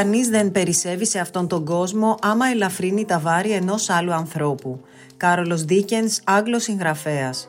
κανείς δεν περισσεύει σε αυτόν τον κόσμο άμα ελαφρύνει τα βάρη ενός άλλου ανθρώπου. Κάρολος Ντίκενς, Άγγλος συγγραφέας.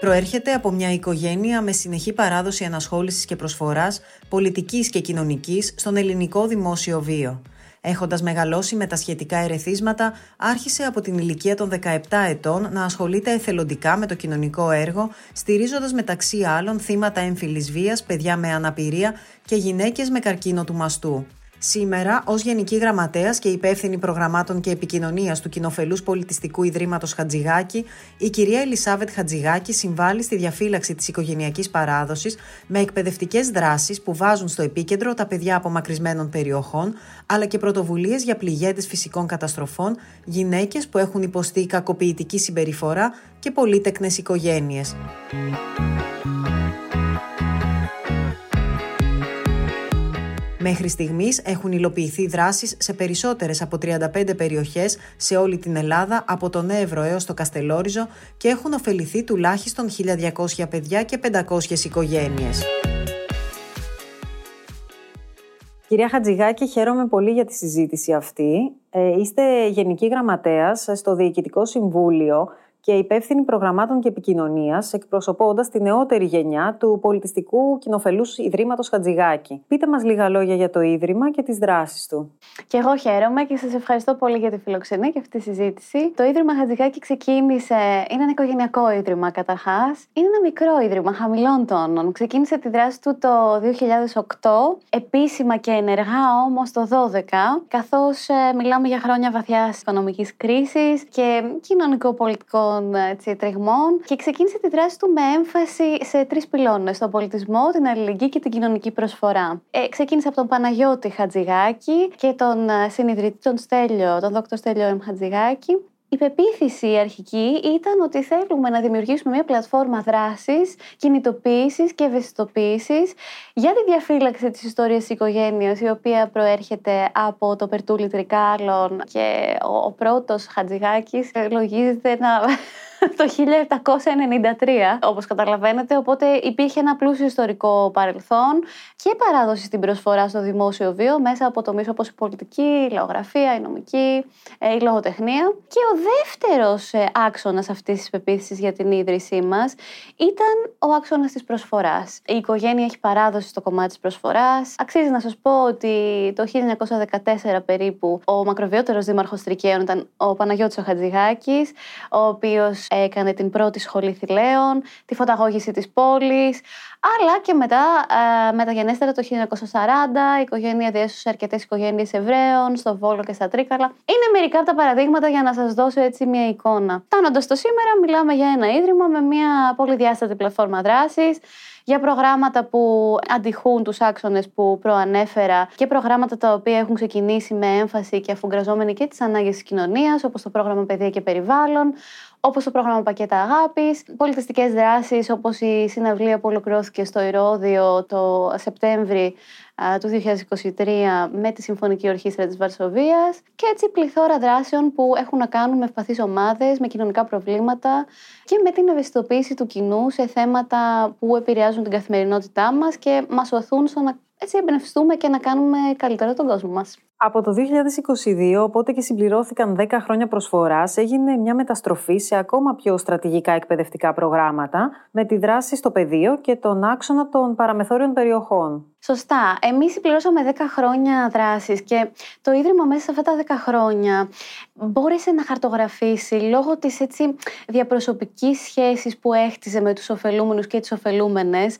Προέρχεται από μια οικογένεια με συνεχή παράδοση ανασχόλησης και προσφοράς πολιτικής και κοινωνικής στον ελληνικό δημόσιο βίο. Έχοντας μεγαλώσει με τα σχετικά ερεθίσματα, άρχισε από την ηλικία των 17 ετών να ασχολείται εθελοντικά με το κοινωνικό έργο, στηρίζοντας μεταξύ άλλων θύματα έμφυλης βίας, παιδιά με αναπηρία και γυναίκες με καρκίνο του μαστού. Σήμερα, ως Γενική Γραμματέας και Υπεύθυνη Προγραμμάτων και Επικοινωνίας του Κοινοφελούς Πολιτιστικού Ιδρύματος Χατζηγάκη, η κυρία Ελισάβετ Χατζηγάκη συμβάλλει στη διαφύλαξη της οικογενειακής παράδοσης με εκπαιδευτικές δράσεις που βάζουν στο επίκεντρο τα παιδιά απομακρυσμένων περιοχών, αλλά και πρωτοβουλίες για πληγέντες φυσικών καταστροφών, γυναίκες που έχουν υποστεί κακοποιητική συμπεριφορά και πολύτεκνες οικογένειες. Μέχρι στιγμής έχουν υλοποιηθεί δράσεις σε περισσότερες από 35 περιοχές σε όλη την Ελλάδα, από τον Εύρο έως το Καστελόριζο, και έχουν ωφεληθεί τουλάχιστον 1.200 παιδιά και 500 οικογένειες. Κυρία Χατζηγάκη, χαίρομαι πολύ για τη συζήτηση αυτή. Είστε Γενική Γραμματέας στο Διοικητικό Συμβούλιο και υπεύθυνη προγραμμάτων και επικοινωνίας, εκπροσωπώντας τη νεότερη γενιά του Πολιτιστικού Κοινοφελούς Ιδρύματος Χατζηγάκη. Πείτε μας λίγα λόγια για το Ίδρυμα και τις δράσεις του. Και εγώ χαίρομαι και σας ευχαριστώ πολύ για τη φιλοξενία και αυτή τη συζήτηση. Το Ίδρυμα Χατζηγάκη είναι ένα οικογενειακό ίδρυμα καταρχάς. Είναι ένα μικρό ίδρυμα χαμηλών τόνων. Ξεκίνησε τη δράση του το 2008, επίσημα και ενεργά όμως το 2012, καθώς μιλάμε για χρόνια βαθιάς οικονομικής κρίσης και κοινωνικοπολιτικών τριγμών, και ξεκίνησε τη δράση του με έμφαση σε τρεις πυλώνες: τον πολιτισμό, την αλληλεγγύη και την κοινωνική προσφορά. Ξεκίνησε από τον Παναγιώτη Χατζηγάκη και τον συνιδρυτή, τον Δόκτωρ Στέλιο Χατζηγάκη. Η πεποίθηση η αρχική ήταν ότι θέλουμε να δημιουργήσουμε μια πλατφόρμα δράσης, κινητοποίησης και ευαισθητοποίησης για τη διαφύλαξη της ιστορίας οικογένειας, η οποία προέρχεται από το Περτούλη Τρικάλων, και ο πρώτος Χατζηγάκης λογίζεται το 1793, όπως καταλαβαίνετε, οπότε υπήρχε ένα πλούσιο ιστορικό παρελθόν και παράδοση στην προσφορά στο δημόσιο βίο μέσα από τομείς όπως η πολιτική, η λαογραφία, η νομική, η λογοτεχνία. Και ο δεύτερος άξονας αυτής της πεποίθησης για την ίδρυσή μας ήταν ο άξονας της προσφοράς. Η οικογένεια έχει παράδοση στο κομμάτι της προσφοράς. Αξίζει να σας πω ότι το 1914 περίπου ο μακροβιότερος δήμαρχος Τρικαίων ήταν ο Παναγιώτης ο Χατζηγάκης, ο οποίος έκανε την πρώτη σχολή θηλαίων, τη φωταγώγηση της πόλης, αλλά και μεταγενέστερα το 1940 η οικογένεια διέσωσε αρκετές οικογένειες Εβραίων στο Βόλο και στα Τρίκαλα. Είναι μερικά από τα παραδείγματα για να σας δώσω έτσι μια εικόνα. Φτάνοντας στο σήμερα, μιλάμε για ένα ίδρυμα με μια πολυδιάστατη πλατφόρμα δράσης, για προγράμματα που αντιχούν τους άξονες που προανέφερα και προγράμματα τα οποία έχουν ξεκινήσει με έμφαση και αφουγκραζόμενοι και τις ανάγκες της κοινωνίας, όπως το πρόγραμμα Παιδεία και Περιβάλλον, όπως το πρόγραμμα Πακέτα Αγάπης, πολιτιστικές δράσεις όπως η συναυλία που ολοκληρώθηκε στο Ηρόδιο το Σεπτέμβρη του 2023 με τη Συμφωνική Ορχήστρα της Βαρσοβίας, και έτσι πληθώρα δράσεων που έχουν να κάνουν με ευπαθείς ομάδες, με κοινωνικά προβλήματα και με την ευαισθητοποίηση του κοινού σε θέματα που επηρεάζουν την καθημερινότητά μας και μας οθούν στο να έτσι εμπνευστούμε και να κάνουμε καλύτερα τον κόσμο μας. Από το 2022, οπότε και συμπληρώθηκαν 10 χρόνια προσφοράς, έγινε μια μεταστροφή σε ακόμα πιο στρατηγικά εκπαιδευτικά προγράμματα με τη δράση στο πεδίο και τον άξονα των παραμεθόριων περιοχών. Σωστά. Εμείς συμπληρώσαμε 10 χρόνια δράσης και το Ίδρυμα μέσα σε αυτά τα 10 χρόνια μπόρεσε να χαρτογραφήσει, λόγω της έτσι διαπροσωπικής σχέσης που έχτιζε με τους ωφελούμενους και τις ωφελούμενες,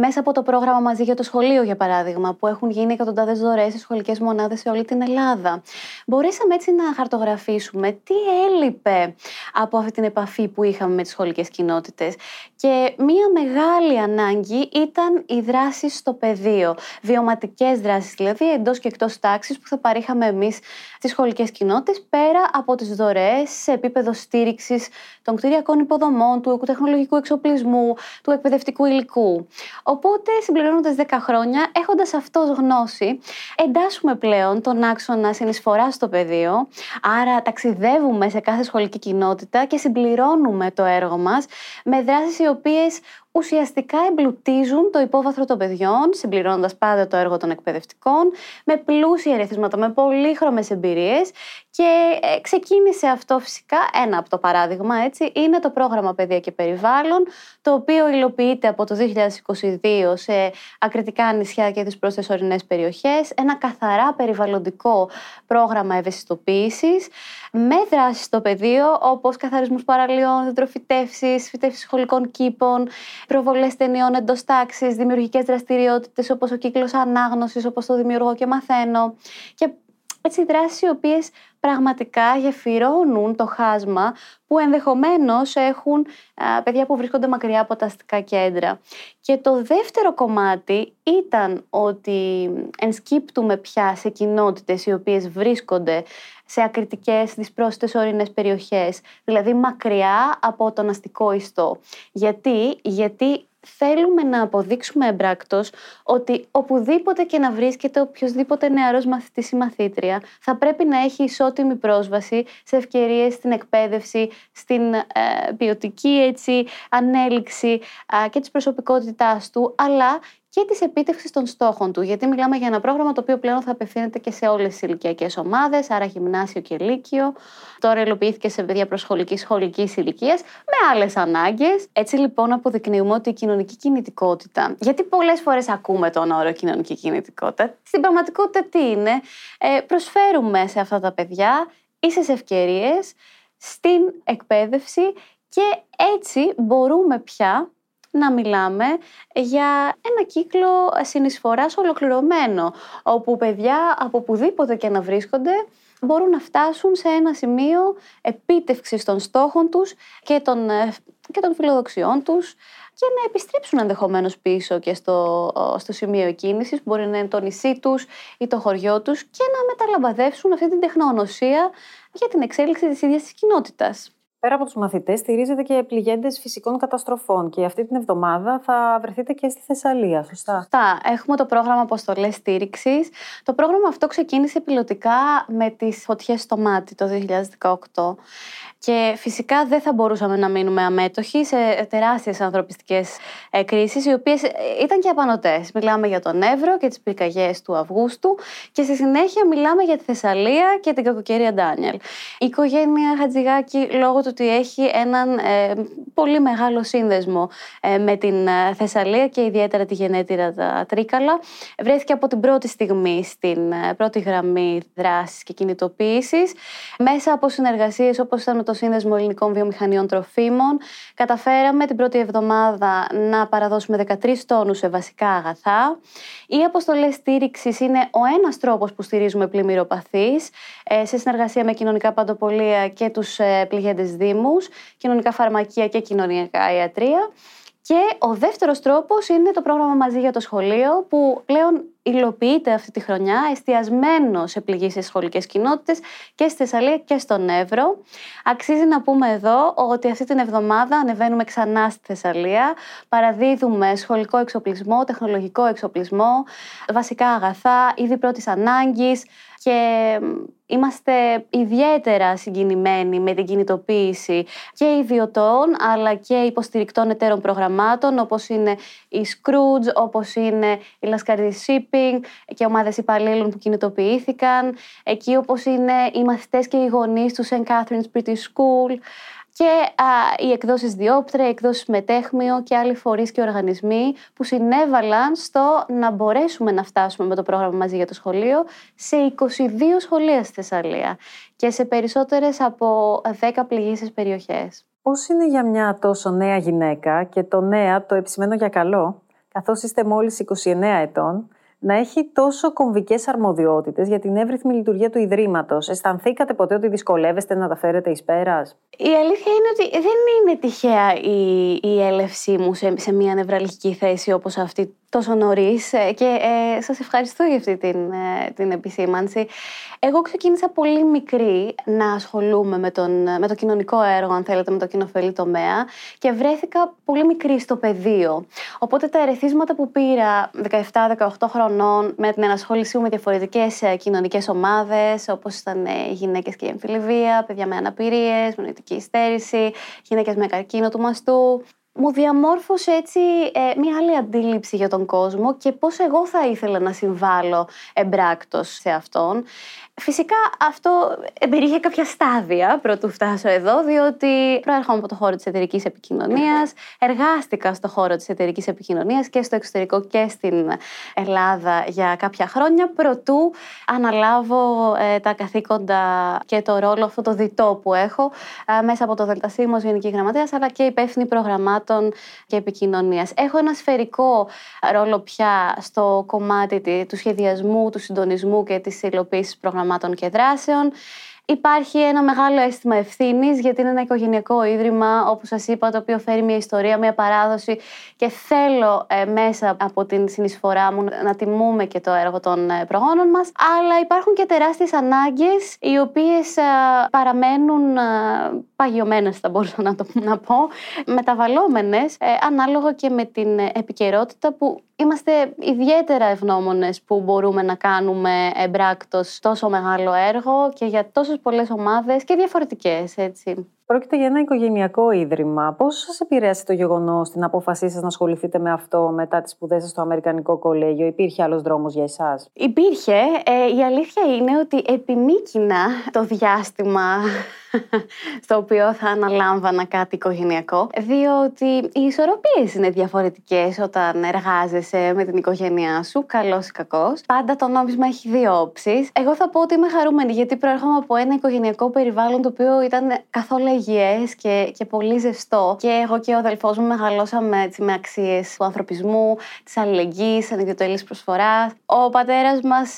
μέσα από το πρόγραμμα Μαζί για το Σχολείο, για παράδειγμα, που έχουν γίνει εκατοντάδες δωρεές σε σχολικές μονάδες σε όλη την Ελλάδα. Μπορέσαμε έτσι να χαρτογραφήσουμε τι έλειπε από αυτή την επαφή που είχαμε με τις σχολικές κοινότητες. Και μία μεγάλη ανάγκη ήταν οι δράσεις στο πεδίο. Βιωματικές δράσεις, δηλαδή εντός και εκτός τάξης, που θα παρήχαμε εμείς στις σχολικές κοινότητες, πέρα από τις δωρεές σε επίπεδο στήριξης των κτηριακών υποδομών, του τεχνολογικού εξοπλισμού, του εκπαιδευτικού υλικού. Οπότε, συμπληρώνοντας 10 χρόνια, Έχοντας αυτός γνώση, εντάσσουμε πλέον τον άξονα συνεισφοράς στο πεδίο, άρα ταξιδεύουμε σε κάθε σχολική κοινότητα και συμπληρώνουμε το έργο μας με δράσεις οι οποίες ουσιαστικά εμπλουτίζουν το υπόβαθρο των παιδιών, συμπληρώνοντας πάντα το έργο των εκπαιδευτικών, με πλούσια ερεθίσματα, με πολύχρωμες εμπειρίες. Και ξεκίνησε αυτό φυσικά, ένα από το παράδειγμα, έτσι, είναι το πρόγραμμα Παιδεία και Περιβάλλον, το οποίο υλοποιείται από το 2022 σε ακριτικά νησιά και τις προσθεσορεινές περιοχές, ένα καθαρά περιβαλλοντικό πρόγραμμα ευαισθητοποίησης, με δράσεις στο πεδίο, όπως καθαρισμούς παραλίων, δεντροφυτεύσεις, φυτεύσεις σχολικών κήπων, προβολές ταινιών εντός τάξης, δημιουργικές δραστηριότητες όπως ο κύκλος ανάγνωσης, όπως το Δημιουργώ και Μαθαίνω. Και έτσι δράσεις οι οποίες πραγματικά γεφυρώνουν το χάσμα που ενδεχομένως έχουν παιδιά που βρίσκονται μακριά από τα αστικά κέντρα. Και το δεύτερο κομμάτι ήταν ότι ενσκύπτουμε πια σε κοινότητες οι οποίες βρίσκονται σε ακριτικές δυσπρόσιτες ορεινές περιοχές, δηλαδή μακριά από τον αστικό ιστό. Γιατί θέλουμε να αποδείξουμε εμπράκτως ότι οπουδήποτε και να βρίσκεται οποιοδήποτε νεαρός μαθητής ή μαθήτρια θα πρέπει να έχει ισότιμη πρόσβαση σε ευκαιρίες στην εκπαίδευση, στην ποιοτική ανέλυξη και της προσωπικότητάς του, αλλά και της επίτευξης των στόχων του. Γιατί μιλάμε για ένα πρόγραμμα το οποίο πλέον θα απευθύνεται και σε όλες τις ηλικιακές ομάδες, άρα γυμνάσιο και λύκειο. Τώρα υλοποιήθηκε σε παιδιά προσχολικής, σχολικής ηλικίας, με άλλες ανάγκες. Έτσι λοιπόν αποδεικνύουμε ότι η κοινωνική κινητικότητα, γιατί πολλές φορές ακούμε τον όρο κοινωνική κινητικότητα, στην πραγματικότητα τι είναι? Προσφέρουμε σε αυτά τα παιδιά ίσες ευκαιρίες στην εκπαίδευση και έτσι μπορούμε πια να μιλάμε για ένα κύκλο συνεισφοράς ολοκληρωμένο, όπου παιδιά από πουδήποτε και να βρίσκονται μπορούν να φτάσουν σε ένα σημείο επίτευξης των στόχων τους και των φιλοδοξιών τους και να επιστρέψουν ενδεχομένως πίσω και στο σημείο εκκίνησης, μπορεί να είναι το νησί τους ή το χωριό τους, και να μεταλαμπαδεύσουν αυτή την τεχνογνωσία για την εξέλιξη της ίδιας της κοινότητας. Πέρα από τους μαθητές, στηρίζεται και πληγέντες φυσικών καταστροφών και αυτή την εβδομάδα θα βρεθείτε και στη Θεσσαλία, σωστά? Σωστά. Έχουμε το πρόγραμμα Αποστολές Στήριξης. Το πρόγραμμα αυτό ξεκίνησε πιλωτικά με τις φωτιές στο Μάτι το 2018 και φυσικά δεν θα μπορούσαμε να μείνουμε αμέτωχοι σε τεράστιες ανθρωπιστικές κρίσεις, οι οποίες ήταν και απανωτές. Μιλάμε για τον Εύρο και τις πυρκαγιές του Αυγούστου και στη συνέχεια μιλάμε για τη Θεσσαλία και την κακοκαιρία Ντάνιελ. Η οικογένεια Χατζηγάκη, λόγω του ότι έχει έναν πολύ μεγάλο σύνδεσμο με την Θεσσαλία και ιδιαίτερα τη γενέτειρα τα Τρίκαλα, βρέθηκε από την πρώτη στιγμή στην πρώτη γραμμή δράσης και κινητοποίησης. Μέσα από συνεργασίες όπως ήταν με το Σύνδεσμο Ελληνικών Βιομηχανιών Τροφίμων, καταφέραμε την πρώτη εβδομάδα να παραδώσουμε 13 τόνους σε βασικά αγαθά. Οι αποστολές στήριξης είναι ο ένας τρόπος που στηρίζουμε πλημμυροπαθείς, σε συνεργασία με κοινωνικά παντοπολία και τους πληγέντες Δήμους, κοινωνικά φαρμακεία και κοινωνικά ιατρία. Και ο δεύτερος τρόπος είναι το πρόγραμμα Μαζί για το Σχολείο, που πλέον υλοποιείται αυτή τη χρονιά, εστιασμένο σε πληγήσεις σχολικές κοινότητες και στη Θεσσαλία και στον Εύρο. Αξίζει να πούμε εδώ ότι αυτή την εβδομάδα ανεβαίνουμε ξανά στη Θεσσαλία, παραδίδουμε σχολικό εξοπλισμό, τεχνολογικό εξοπλισμό, βασικά αγαθά, είδη πρώτης ανάγκης και είμαστε ιδιαίτερα συγκινημένοι με την κινητοποίηση και ιδιωτών αλλά και υποστηρικτών εταίρων προγραμμάτων, όπως είναι η Scrooge, όπως είναι η Λασκαρισί και ομάδες υπαλλήλων που κινητοποιήθηκαν, εκεί όπως είναι οι μαθητές και οι γονείς του St. Catharines British School και οι εκδόσεις Διόπτρα, οι εκδόσεις Μετέχμιο και άλλοι φορείς και οργανισμοί που συνέβαλαν στο να μπορέσουμε να φτάσουμε με το πρόγραμμα Μαζί για το Σχολείο σε 22 σχολεία στη Θεσσαλία και σε περισσότερες από 10 πληγήσεις περιοχές. Πώς είναι για μια τόσο νέα γυναίκα, και το νέα το επισημαίνω για καλό, καθώς είστε μόλις 29 ετών, να έχει τόσο κομβικές αρμοδιότητες για την εύρυθμη λειτουργία του Ιδρύματος? Αισθανθήκατε ποτέ ότι δυσκολεύεστε να τα φέρετε εις πέρας? Η αλήθεια είναι ότι δεν είναι τυχαία η έλευσή μου σε μια νευραλγική θέση όπως αυτή τόσο νωρίς και σας ευχαριστώ για αυτή την επισήμανση. Εγώ ξεκίνησα πολύ μικρή να ασχολούμαι με το κοινωνικό έργο, αν θέλετε, με το κοινοφελή τομέα και βρέθηκα πολύ μικρή στο πεδίο. Οπότε τα ερεθίσματα που πήρα 17-18 χρονών με την ενασχόλησή μου με διαφορετικές κοινωνικές ομάδες, όπως ήταν γυναίκες και έμφυλη βία, παιδιά με αναπηρίες, με νοητική υστέρηση, γυναίκες με καρκίνο του μαστού, μου διαμόρφωσε έτσι μια άλλη αντίληψη για τον κόσμο και πώς εγώ θα ήθελα να συμβάλλω εμπράκτως σε αυτόν. Φυσικά αυτό περιείχε κάποια στάδια πρωτού φτάσω εδώ, διότι προέρχομαι από το χώρο της εταιρικής επικοινωνίας, εργάστηκα στο χώρο της εταιρικής επικοινωνίας και στο εξωτερικό και στην Ελλάδα για κάποια χρόνια, πρωτού αναλάβω τα καθήκοντα και το ρόλο αυτό το διτό που έχω μέσα από το ΔΣ Γενική Γραμματέας, αλλά και υπεύθυνη προγραμμάτων και επικοινωνίας. Έχω ένα σφαιρικό ρόλο πια στο κομμάτι του σχεδιασμού, του συντονισμού και της υλοποίησης προγραμμάτων και δράσεων. Υπάρχει ένα μεγάλο αίσθημα ευθύνης, γιατί είναι ένα οικογενειακό ίδρυμα, όπως σας είπα, το οποίο φέρει μια ιστορία, μια παράδοση και θέλω μέσα από την συνεισφορά μου να τιμούμε και το έργο των προγόνων μας. Αλλά υπάρχουν και τεράστιες ανάγκες, οι οποίες παραμένουν παγιωμένες, θα μπορούσα να πω, μεταβαλλόμενες, ανάλογα και με την επικαιρότητα που είμαστε ιδιαίτερα ευγνώμονες που μπορούμε να κάνουμε εμπράκτως τόσο μεγάλο έργο και για τόσες πολλές ομάδες και διαφορετικές, έτσι. Πρόκειται για ένα οικογενειακό ίδρυμα. Πώς σας επηρέασε το γεγονός την απόφασή σας να ασχοληθείτε με αυτό μετά τις σπουδές σας στο Αμερικανικό Κολέγιο? Υπήρχε άλλος δρόμος για εσάς? Υπήρχε. Η αλήθεια είναι ότι επιμήκυνα το διάστημα στο οποίο θα αναλάμβανα κάτι οικογενειακό, διότι οι ισορροπίες είναι διαφορετικές όταν εργάζεσαι με την οικογένειά σου, καλός ή κακός. Πάντα το νόμισμα έχει δύο όψεις. Εγώ θα πω ότι είμαι χαρούμενη, γιατί προέρχομαι από ένα οικογενειακό περιβάλλον το οποίο ήταν καθόλου υγιές και πολύ ζεστό. Και εγώ και ο αδελφός μου μεγαλώσαμε έτσι, με αξίες του ανθρωπισμού, της αλληλεγγύης, ανεκδοτελής προσφοράς. Ο πατέρας μας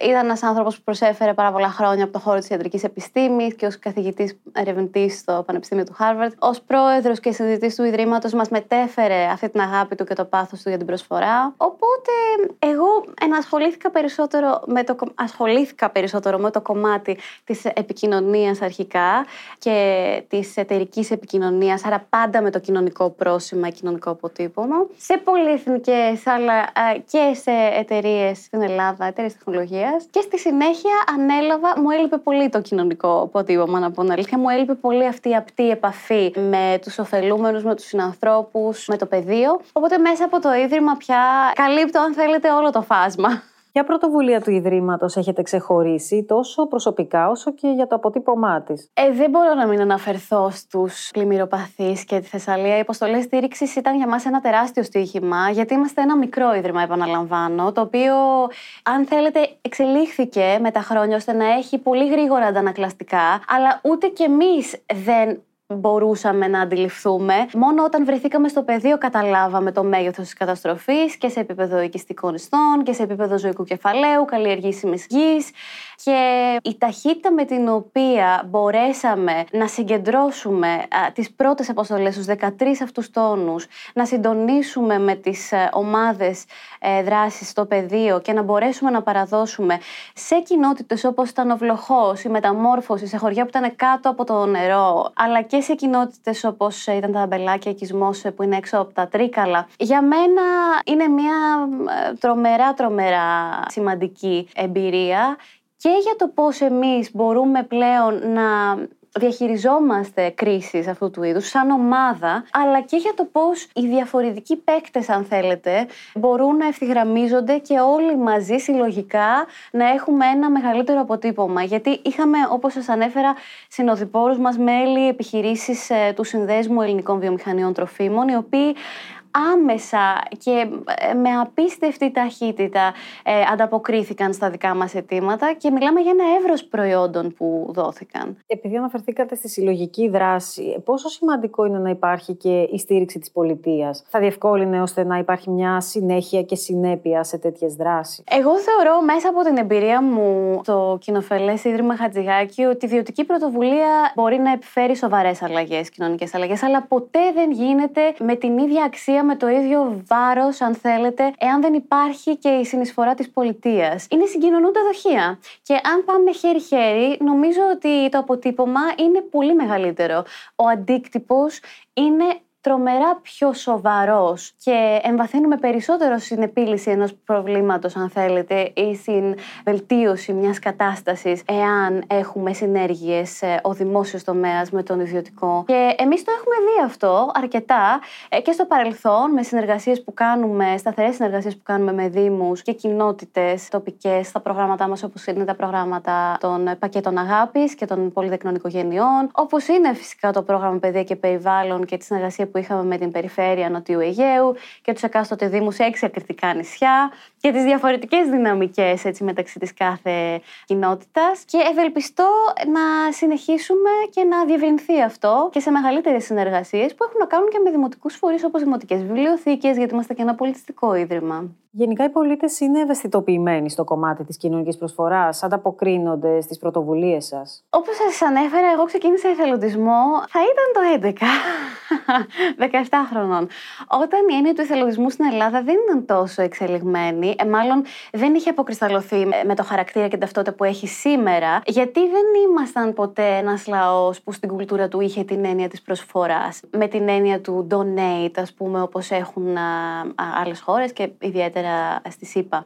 ήταν ένας άνθρωπος που προσέφερε πάρα πολλά χρόνια από το χώρο της ιατρικής επιστήμης και ως καθηγητής-ερευνητής στο Πανεπιστήμιο του Χάρβαρντ. Ως πρόεδρος και συντηρητής του Ιδρύματος μας μετέφερε αυτή την αγάπη του και το πάθος του για την προσφορά. Οπότε εγώ ασχολήθηκα περισσότερο με το κομμάτι της επικοινωνίας αρχικά και της εταιρικής επικοινωνίας, άρα πάντα με το κοινωνικό πρόσημα, κοινωνικό αποτύπωμα, σε πολυεθνικές αλλά και σε εταιρείες στην Ελλάδα, εταιρείες τεχνολογίας. Και στη συνέχεια μου έλειπε πολύ το κοινωνικό αποτύπωμα, να πω την αλήθεια. Μου έλειπε πολύ αυτή η απτή επαφή με τους ωφελούμενους, με τους συνανθρώπους, με το πεδίο. Οπότε μέσα από το Ίδρυμα πια καλύπτω, αν θέλετε, όλο το φάσμα. Ποια πρωτοβουλία του Ιδρύματος έχετε ξεχωρίσει τόσο προσωπικά όσο και για το αποτύπωμά της? Δεν μπορώ να μην αναφερθώ στους πλημμυροπαθείς και τη Θεσσαλία. Οι αποστολές στήριξης ήταν για μας ένα τεράστιο στοίχημα, γιατί είμαστε ένα μικρό ίδρυμα, επαναλαμβάνω, το οποίο, αν θέλετε, εξελίχθηκε με τα χρόνια ώστε να έχει πολύ γρήγορα αντανακλαστικά, αλλά ούτε κι εμείς δεν μπορούσαμε να αντιληφθούμε. Μόνο όταν βρεθήκαμε στο πεδίο καταλάβαμε το μέγεθος της καταστροφής και σε επίπεδο οικιστικών ιστών και σε επίπεδο ζωικού κεφαλαίου, καλλιεργήσιμης γης. Και η ταχύτητα με την οποία μπορέσαμε να συγκεντρώσουμε τις πρώτες αποστολές, τους 13 αυτούς τόνους, να συντονίσουμε με τις ομάδες δράσης στο πεδίο και να μπορέσουμε να παραδώσουμε σε κοινότητες όπως ήταν ο Βλοχός, η Μεταμόρφωση, σε χωριά που ήταν κάτω από το νερό, αλλά και σε κοινότητες όπως ήταν τα Αμπελάκια, Οικισμός που είναι έξω από τα Τρίκαλα. Για μένα είναι μια τρομερά σημαντική εμπειρία και για το πώς εμείς μπορούμε πλέον να διαχειριζόμαστε κρίσεις αυτού του είδους σαν ομάδα, αλλά και για το πώς οι διαφορετικοί παίκτες, αν θέλετε, μπορούν να ευθυγραμμίζονται και όλοι μαζί συλλογικά να έχουμε ένα μεγαλύτερο αποτύπωμα. Γιατί είχαμε, όπως σας ανέφερα, συνοδοιπόρους μας, μέλη επιχειρήσεις του Συνδέσμου Ελληνικών Βιομηχανιών Τροφίμων, οι οποίοι άμεσα και με απίστευτη ταχύτητα ανταποκρίθηκαν στα δικά μας αιτήματα και μιλάμε για ένα εύρος προϊόντων που δόθηκαν. Επειδή αναφερθήκατε στη συλλογική δράση, πόσο σημαντικό είναι να υπάρχει και η στήριξη της πολιτείας? Θα διευκόλυνε ώστε να υπάρχει μια συνέχεια και συνέπεια σε τέτοιες δράσεις? Εγώ θεωρώ μέσα από την εμπειρία μου στο Κοινοφελές Ίδρυμα Χατζηγάκη ότι η ιδιωτική πρωτοβουλία μπορεί να επιφέρει σοβαρές αλλαγές, κοινωνικές αλλαγές, αλλά ποτέ δεν γίνεται με την ίδια αξία παιδεία με το ίδιο βάρος, αν θέλετε, εάν δεν υπάρχει και η συνεισφορά της πολιτείας. Είναι συγκοινωνούντα δοχεία. Και αν πάμε χέρι-χέρι, νομίζω ότι το αποτύπωμα είναι πολύ μεγαλύτερο. Ο αντίκτυπος είναι τρομερά πιο σοβαρός και εμβαθύνουμε περισσότερο στην επίλυση ενός προβλήματος, αν θέλετε, ή στην βελτίωση μιας κατάστασης, εάν έχουμε συνέργειες ο δημόσιος τομέας με τον ιδιωτικό. Και εμείς το έχουμε δει αυτό αρκετά και στο παρελθόν με συνεργασίες που κάνουμε, σταθερές συνεργασίες που κάνουμε με δήμους και κοινότητες τοπικές στα προγράμματά μας, όπως είναι τα προγράμματα των πακέτων αγάπης και των πολυδεκνών οικογενειών, όπως είναι φυσικά το πρόγραμμα Παιδεία και Περιβάλλον και τη συνεργασία που είχαμε με την Περιφέρεια Νοτίου Αιγαίου και τους εκάστοτε δήμους σε 6 ακριτικά νησιά και τις διαφορετικές δυναμικές έτσι, μεταξύ της κάθε κοινότητας. Και ευελπιστώ να συνεχίσουμε και να διευρυνθεί αυτό και σε μεγαλύτερες συνεργασίες που έχουν να κάνουν και με δημοτικούς φορείς όπως δημοτικές βιβλιοθήκες, γιατί είμαστε και ένα πολιτιστικό ίδρυμα. Γενικά, οι πολίτες είναι ευαισθητοποιημένοι στο κομμάτι της κοινωνικής προσφοράς, ανταποκρίνονται στις πρωτοβουλίες σας. Όπως σας ανέφερα, εγώ ξεκίνησα εθελοντισμό, θα ήταν το 11, 17 χρονών. Όταν η έννοια του εθελοντισμού στην Ελλάδα δεν ήταν τόσο εξελιγμένη, μάλλον δεν είχε αποκρισταλωθεί με το χαρακτήρα και την ταυτότητα που έχει σήμερα, γιατί δεν ήμασταν ποτέ ένας λαός που στην κουλτούρα του είχε την έννοια της προσφοράς, με την έννοια του donate, ας πούμε, όπως έχουν άλλες χώρες και ιδιαίτερα στη ΣΥΠΑ.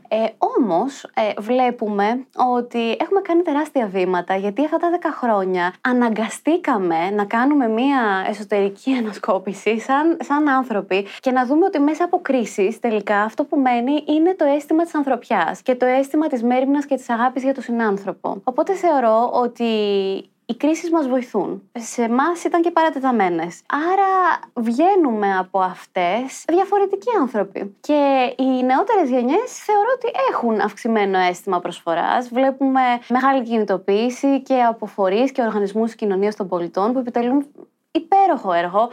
Όμως, βλέπουμε ότι έχουμε κάνει τεράστια βήματα, γιατί αυτά τα 10 χρόνια αναγκαστήκαμε να κάνουμε μία εσωτερική ανασκόπηση σαν άνθρωποι και να δούμε ότι μέσα από κρίσεις τελικά αυτό που μένει είναι το αίσθημα της ανθρωπιάς και το αίσθημα της μέριμνας και της αγάπης για τον συνάνθρωπο. Οπότε θεωρώ ότι οι κρίσεις μας βοηθούν. Σε εμάς ήταν και παρατεταμένες. Άρα βγαίνουμε από αυτές διαφορετικοί άνθρωποι. Και οι νεότερες γενιές θεωρώ ότι έχουν αυξημένο αίσθημα προσφοράς. Βλέπουμε μεγάλη κινητοποίηση και από φορείς και οργανισμούς κοινωνίας των πολιτών που επιτελούν υπέροχο έργο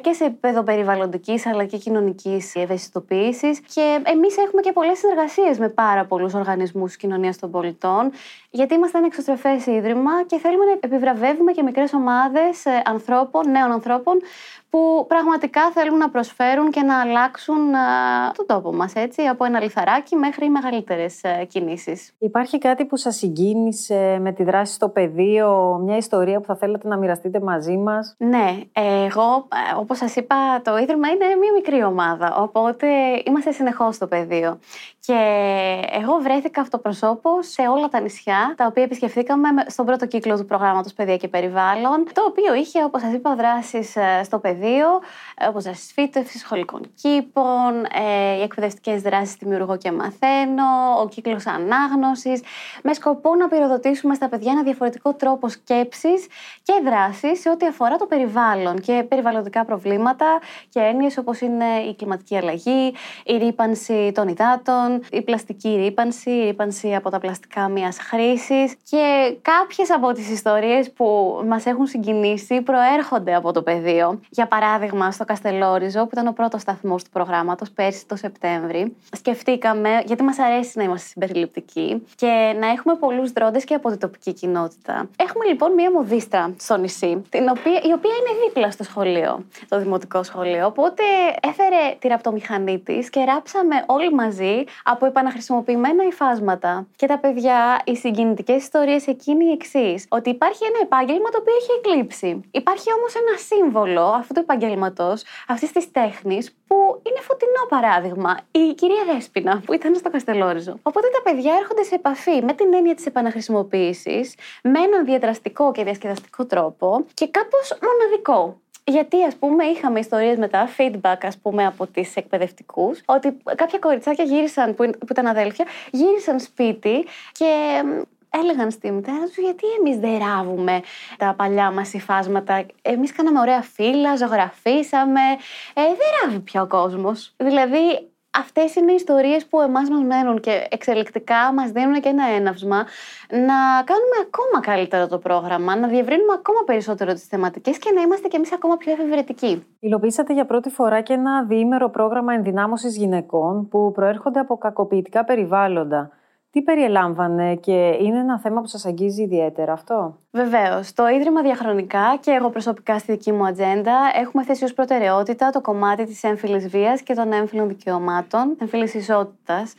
και σε επίπεδο περιβαλλοντικής αλλά και κοινωνικής ευαισθητοποίησης. Και εμείς έχουμε και πολλές συνεργασίες με πάρα πολλούς οργανισμούς κοινωνίας των πολιτών, γιατί είμαστε ένα εξωστρεφές ίδρυμα και θέλουμε να επιβραβεύουμε και μικρές ομάδες ανθρώπων, νέων ανθρώπων, που πραγματικά θέλουν να προσφέρουν και να αλλάξουν τον τόπο μας, έτσι, από ένα λιθαράκι μέχρι μεγαλύτερες κινήσεις. Υπάρχει κάτι που σας συγκίνησε με τη δράση στο πεδίο, μια ιστορία που θα θέλατε να μοιραστείτε μαζί μας? Ναι, εγώ, όπως σας είπα, το Ίδρυμα είναι μια μικρή ομάδα, οπότε είμαστε συνεχώς στο πεδίο. Και εγώ βρέθηκα αυτοπροσώπως σε όλα τα νησιά, τα οποία επισκεφθήκαμε στον πρώτο κύκλο του προγράμματος Παιδεία και Περιβάλλον, το οποίο είχε, όπως σας είπα, δράσεις στο πεδίο, όπως δράσεις φύτευσης, σχολικών κήπων, οι εκπαιδευτικές δράσεις Δημιουργώ και Μαθαίνω, ο κύκλος ανάγνωσης, με σκοπό να πυροδοτήσουμε στα παιδιά ένα διαφορετικό τρόπο σκέψης και δράσης σε ό,τι αφορά το περιβάλλον και περιβαλλοντικά προβλήματα και έννοιες όπως είναι η κλιματική αλλαγή, η ρύπανση των υδάτων, η πλαστική ρύπανση, η ρύπανση από τα πλαστικά μιας χρήσης. Και κάποιες από τις ιστορίες που μας έχουν συγκινήσει προέρχονται από το πεδίο. Για παράδειγμα, στο Καστελόριζο, που ήταν ο πρώτος σταθμός του προγράμματος πέρσι το Σεπτέμβρη, σκεφτήκαμε, γιατί μας αρέσει να είμαστε συμπεριληπτικοί και να έχουμε πολλούς δρόντες και από την τοπική κοινότητα. Έχουμε λοιπόν μία μοδίστρα στο νησί, η οποία είναι δίπλα στο σχολείο, το δημοτικό σχολείο. Οπότε έφερε τη ραπτομηχανή της και ράψαμε όλοι μαζί από επαναχρησιμοποιημένα υφάσματα. Και τα παιδιά, οι συγκινητικές ιστορίες εκεί είναι οι εξής: ότι υπάρχει ένα επάγγελμα το οποίο έχει εκλείψει. Υπάρχει όμως ένα σύμβολο αυτού του επαγγέλματος, αυτής της τέχνης, που είναι φωτεινό παράδειγμα. Η κυρία Δέσποινα, που ήταν στο Καστελόριζο. Οπότε τα παιδιά έρχονται σε επαφή με την έννοια της επαναχρησιμοποίησης, με έναν διαδραστικό και διασκεδαστικό τρόπο και κάπως μοναδικό. Γιατί, ας πούμε, είχαμε ιστορίες μετά, feedback, ας πούμε, από τις εκπαιδευτικούς, ότι κάποια κοριτσάκια γύρισαν, που ήταν αδέλφια, γύρισαν σπίτι και έλεγαν στη μητέρα τους, γιατί εμείς δεν ράβουμε τα παλιά μας υφάσματα? Εμείς κάναμε ωραία φύλλα, ζωγραφίσαμε, δεν ράβει πια ο κόσμος. Δηλαδή, αυτές είναι οι ιστορίες που εμάς μας μένουν και εξελικτικά μας δίνουν και ένα έναυσμα να κάνουμε ακόμα καλύτερο το πρόγραμμα, να διευρύνουμε ακόμα περισσότερο τις θεματικές και να είμαστε κι εμείς ακόμα πιο εφευρετικοί. Υλοποιήσατε για πρώτη φορά και ένα διήμερο πρόγραμμα ενδυνάμωσης γυναικών που προέρχονται από κακοποιητικά περιβάλλοντα. Τι περιέλαμβανε και είναι ένα θέμα που σας αγγίζει ιδιαίτερα αυτό? Βεβαίως. Το Ίδρυμα διαχρονικά και εγώ προσωπικά στη δική μου ατζέντα έχουμε θέσει ως προτεραιότητα το κομμάτι της έμφυλης βίας και των έμφυλων δικαιωμάτων, έμφυλης ισότητας.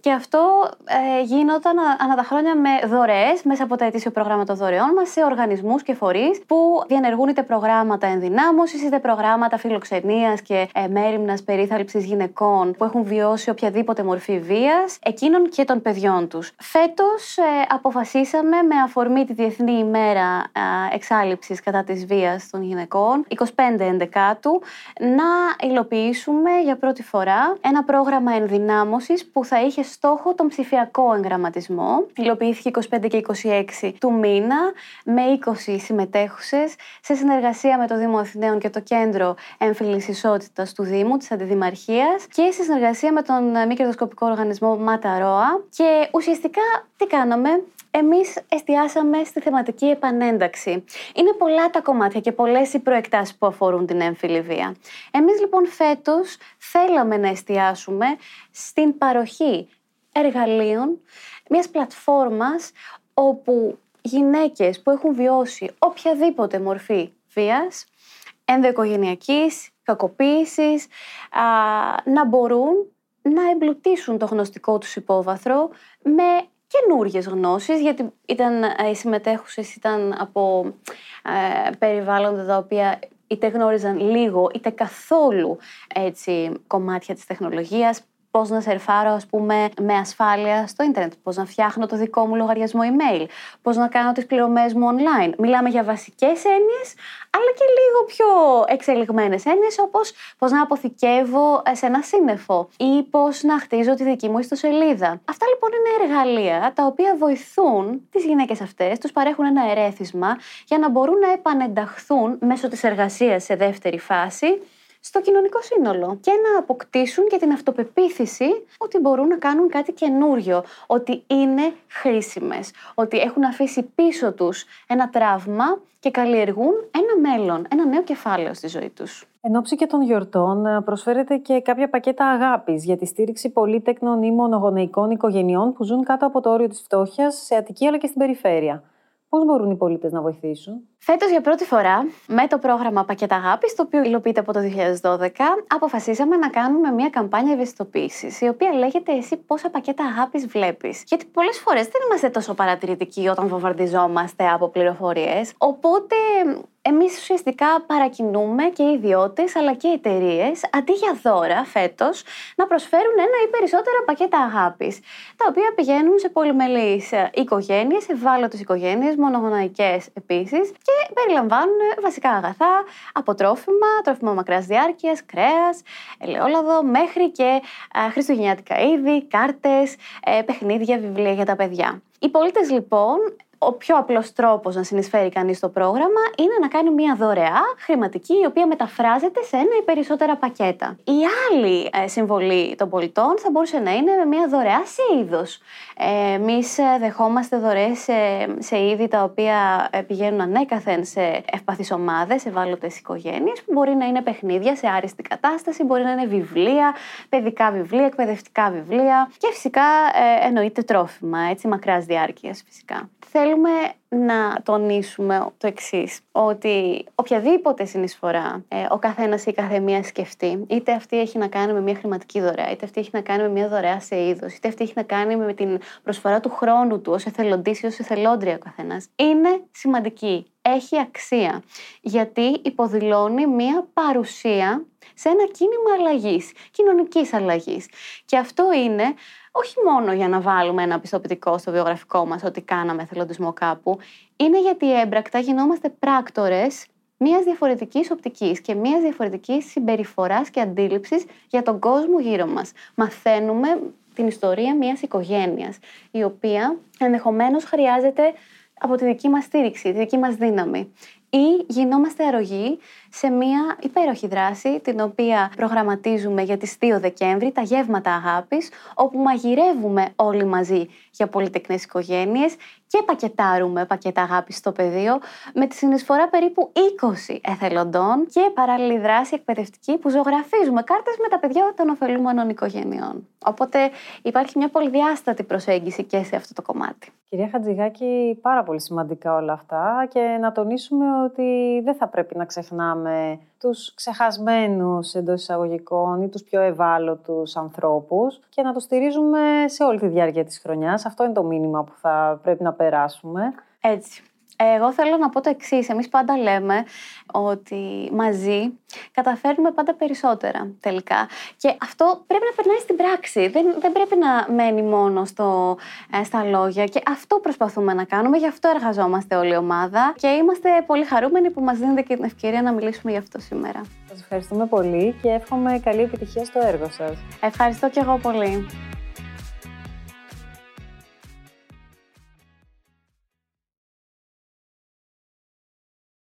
Και αυτό γινόταν ανά τα χρόνια με δωρεές μέσα από τα ετήσιο προγράμματα των δωρεών μας σε οργανισμούς και φορείς που διενεργούν είτε προγράμματα ενδυνάμωσης, είτε προγράμματα φιλοξενίας και μέριμνας περίθαλψης γυναικών που έχουν βιώσει οποιαδήποτε μορφή βίας, εκείνων και των παιδιών τους. Φέτος αποφασίσαμε με αφορμή τη Διεθνή ημέρα εξάλειψης κατά της βίας των γυναικών, 25/11, να υλοποιήσουμε για πρώτη φορά ένα πρόγραμμα ενδυνάμωσης που θα είχε στόχο τον ψηφιακό εγγραμματισμό. Υλοποιήθηκε 25 και 26 του μήνα με 20 συμμετέχουσες σε συνεργασία με το Δήμο Αθηναίων και το Κέντρο Έμφυλης Ισότητας του Δήμου, της Αντιδημαρχίας και σε συνεργασία με τον μη κερδοσκοπικό οργανισμό Ματαρόα. Και ουσιαστικά τι κάναμε? Εμείς εστιάσαμε στη θεματική επανένταξη. Είναι πολλά τα κομμάτια και πολλές οι προεκτάσεις που αφορούν την έμφυλη βία. Εμείς λοιπόν φέτος θέλαμε να εστιάσουμε στην παροχή εργαλείων, μιας πλατφόρμας όπου γυναίκες που έχουν βιώσει οποιαδήποτε μορφή βίας, ενδοοικογενειακής, κακοποίησης, να μπορούν να εμπλουτίσουν το γνωστικό τους υπόβαθρο με καινούργιες γνώσεις, γιατί οι συμμετέχουσες ήταν από περιβάλλοντα τα οποία είτε γνώριζαν λίγο είτε καθόλου κομμάτια της τεχνολογίας, πώς να σερφάρω με ασφάλεια στο ίντερνετ, πώς να φτιάχνω το δικό μου λογαριασμό email, πώς να κάνω τις πληρωμές μου online. Μιλάμε για βασικές έννοιες, αλλά και λίγο πιο εξελιγμένες έννοιες, όπως πώς να αποθηκεύω σε ένα σύννεφο ή πώς να χτίζω τη δική μου ιστοσελίδα. Αυτά λοιπόν είναι εργαλεία τα οποία βοηθούν τις γυναίκες αυτές, τους παρέχουν ένα ερέθισμα για να μπορούν να επανενταχθούν μέσω της εργασίας σε δεύτερη φάση στο κοινωνικό σύνολο και να αποκτήσουν και την αυτοπεποίθηση ότι μπορούν να κάνουν κάτι καινούριο, ότι είναι χρήσιμες, ότι έχουν αφήσει πίσω τους ένα τραύμα και καλλιεργούν ένα μέλλον, ένα νέο κεφάλαιο στη ζωή τους. Εν όψει και των γιορτών, προσφέρεται και κάποια πακέτα αγάπης για τη στήριξη πολύτεκνων ή μονογονεϊκών οικογενειών που ζουν κάτω από το όριο της φτώχειας σε Αττική αλλά και στην περιφέρεια. Πώς μπορούν οι πολίτες να βοηθήσουν? Φέτος για πρώτη φορά, με το πρόγραμμα Πακέτα Αγάπης, το οποίο υλοποιείται από το 2012, αποφασίσαμε να κάνουμε μια καμπάνια ευαισθητοποίησης, η οποία λέγεται «Εσύ πόσα πακέτα αγάπης βλέπεις». Γιατί πολλές φορές δεν είμαστε τόσο παρατηρητικοί όταν βομβαρδιζόμαστε από πληροφορίες. Οπότε εμείς ουσιαστικά παρακινούμε και ιδιώτες αλλά και εταιρείες, αντί για δώρα φέτος, να προσφέρουν ένα ή περισσότερα πακέτα αγάπης, τα οποία πηγαίνουν σε πολυμελείς οικογένειες, ευάλωτες οικογένειες, μονογονεϊκές επίσης, και περιλαμβάνουν βασικά αγαθά από τρόφιμα μακράς διάρκειας, κρέας, ελαιόλαδο, μέχρι και χριστουγεννιάτικα είδη, κάρτες, παιχνίδια, βιβλία για τα παιδιά. Οι πολίτες λοιπόν, ο πιο απλός τρόπος να συνεισφέρει κανείς στο πρόγραμμα είναι να κάνει μια δωρεά χρηματική, η οποία μεταφράζεται σε ένα ή περισσότερα πακέτα. Η άλλη συμβολή των πολιτών θα μπορούσε να είναι με μια δωρεά σε είδος. Εμείς δεχόμαστε δωρεές σε είδη τα οποία πηγαίνουν ανέκαθεν σε ευπαθείς ομάδες, σε ευάλωτες οικογένειες, που μπορεί να είναι παιχνίδια σε άριστη κατάσταση, μπορεί να είναι βιβλία, παιδικά βιβλία, εκπαιδευτικά βιβλία και φυσικά εννοείται τρόφιμα, μακράς διάρκειας φυσικά. Θέλουμε να τονίσουμε το εξής, ότι οποιαδήποτε συνεισφορά ο καθένας ή η καθεμία σκεφτεί, είτε αυτή έχει να κάνει με μια χρηματική δωρεά, είτε αυτή έχει να κάνει με μια δωρεά σε είδος, είτε αυτή έχει να κάνει με την προσφορά του χρόνου του ως εθελοντής ή ως εθελόντρια ο καθένας, είναι σημαντική, έχει αξία, γιατί υποδηλώνει μια παρουσία σε ένα κίνημα αλλαγής, κοινωνικής αλλαγής. Και αυτό είναι όχι μόνο για να βάλουμε ένα πιστοποιητικό στο βιογραφικό μας ότι κάναμε εθελοντισμό κάπου, είναι γιατί έμπρακτα γινόμαστε πράκτορες μιας διαφορετικής οπτικής και μιας διαφορετικής συμπεριφοράς και αντίληψης για τον κόσμο γύρω μας. Μαθαίνουμε την ιστορία μιας οικογένειας, η οποία ενδεχομένως χρειάζεται από τη δική μας στήριξη, τη δική μας δύναμη. ή γινόμαστε αρρωγοί σε μια υπέροχη δράση την οποία προγραμματίζουμε για τις 2 Δεκέμβρη, τα γεύματα αγάπης, όπου μαγειρεύουμε όλοι μαζί για πολυτεκνές οικογένειες και πακετάρουμε πακέτα αγάπης στο πεδίο με τη συνεισφορά περίπου 20 εθελοντών και παράλληλη δράση εκπαιδευτική που ζωγραφίζουμε κάρτες με τα παιδιά των ωφελούμενων οικογενειών. Οπότε υπάρχει μια πολυδιάστατη προσέγγιση και σε αυτό το κομμάτι. Κυρία Χατζηγάκη, πάρα πολύ σημαντικά όλα αυτά και να τονίσουμε ότι δεν θα πρέπει να ξεχνάμε τους ξεχασμένους εντός εισαγωγικών ή τους πιο ευάλωτους ανθρώπους και να τους στηρίζουμε σε όλη τη διάρκεια της χρονιάς. Αυτό είναι το μήνυμα που θα πρέπει να περάσουμε. Έτσι. Εγώ θέλω να πω το εξής. Εμείς πάντα λέμε ότι μαζί καταφέρνουμε πάντα περισσότερα τελικά. Και αυτό πρέπει να περνάει στην πράξη. Δεν πρέπει να μένει μόνο στα λόγια. Και αυτό προσπαθούμε να κάνουμε. Γι' αυτό εργαζόμαστε όλη η ομάδα. Και είμαστε πολύ χαρούμενοι που μας δίνετε και την ευκαιρία να μιλήσουμε γι' αυτό σήμερα. Σας ευχαριστούμε πολύ και εύχομαι καλή επιτυχία στο έργο σας. Ευχαριστώ και εγώ πολύ.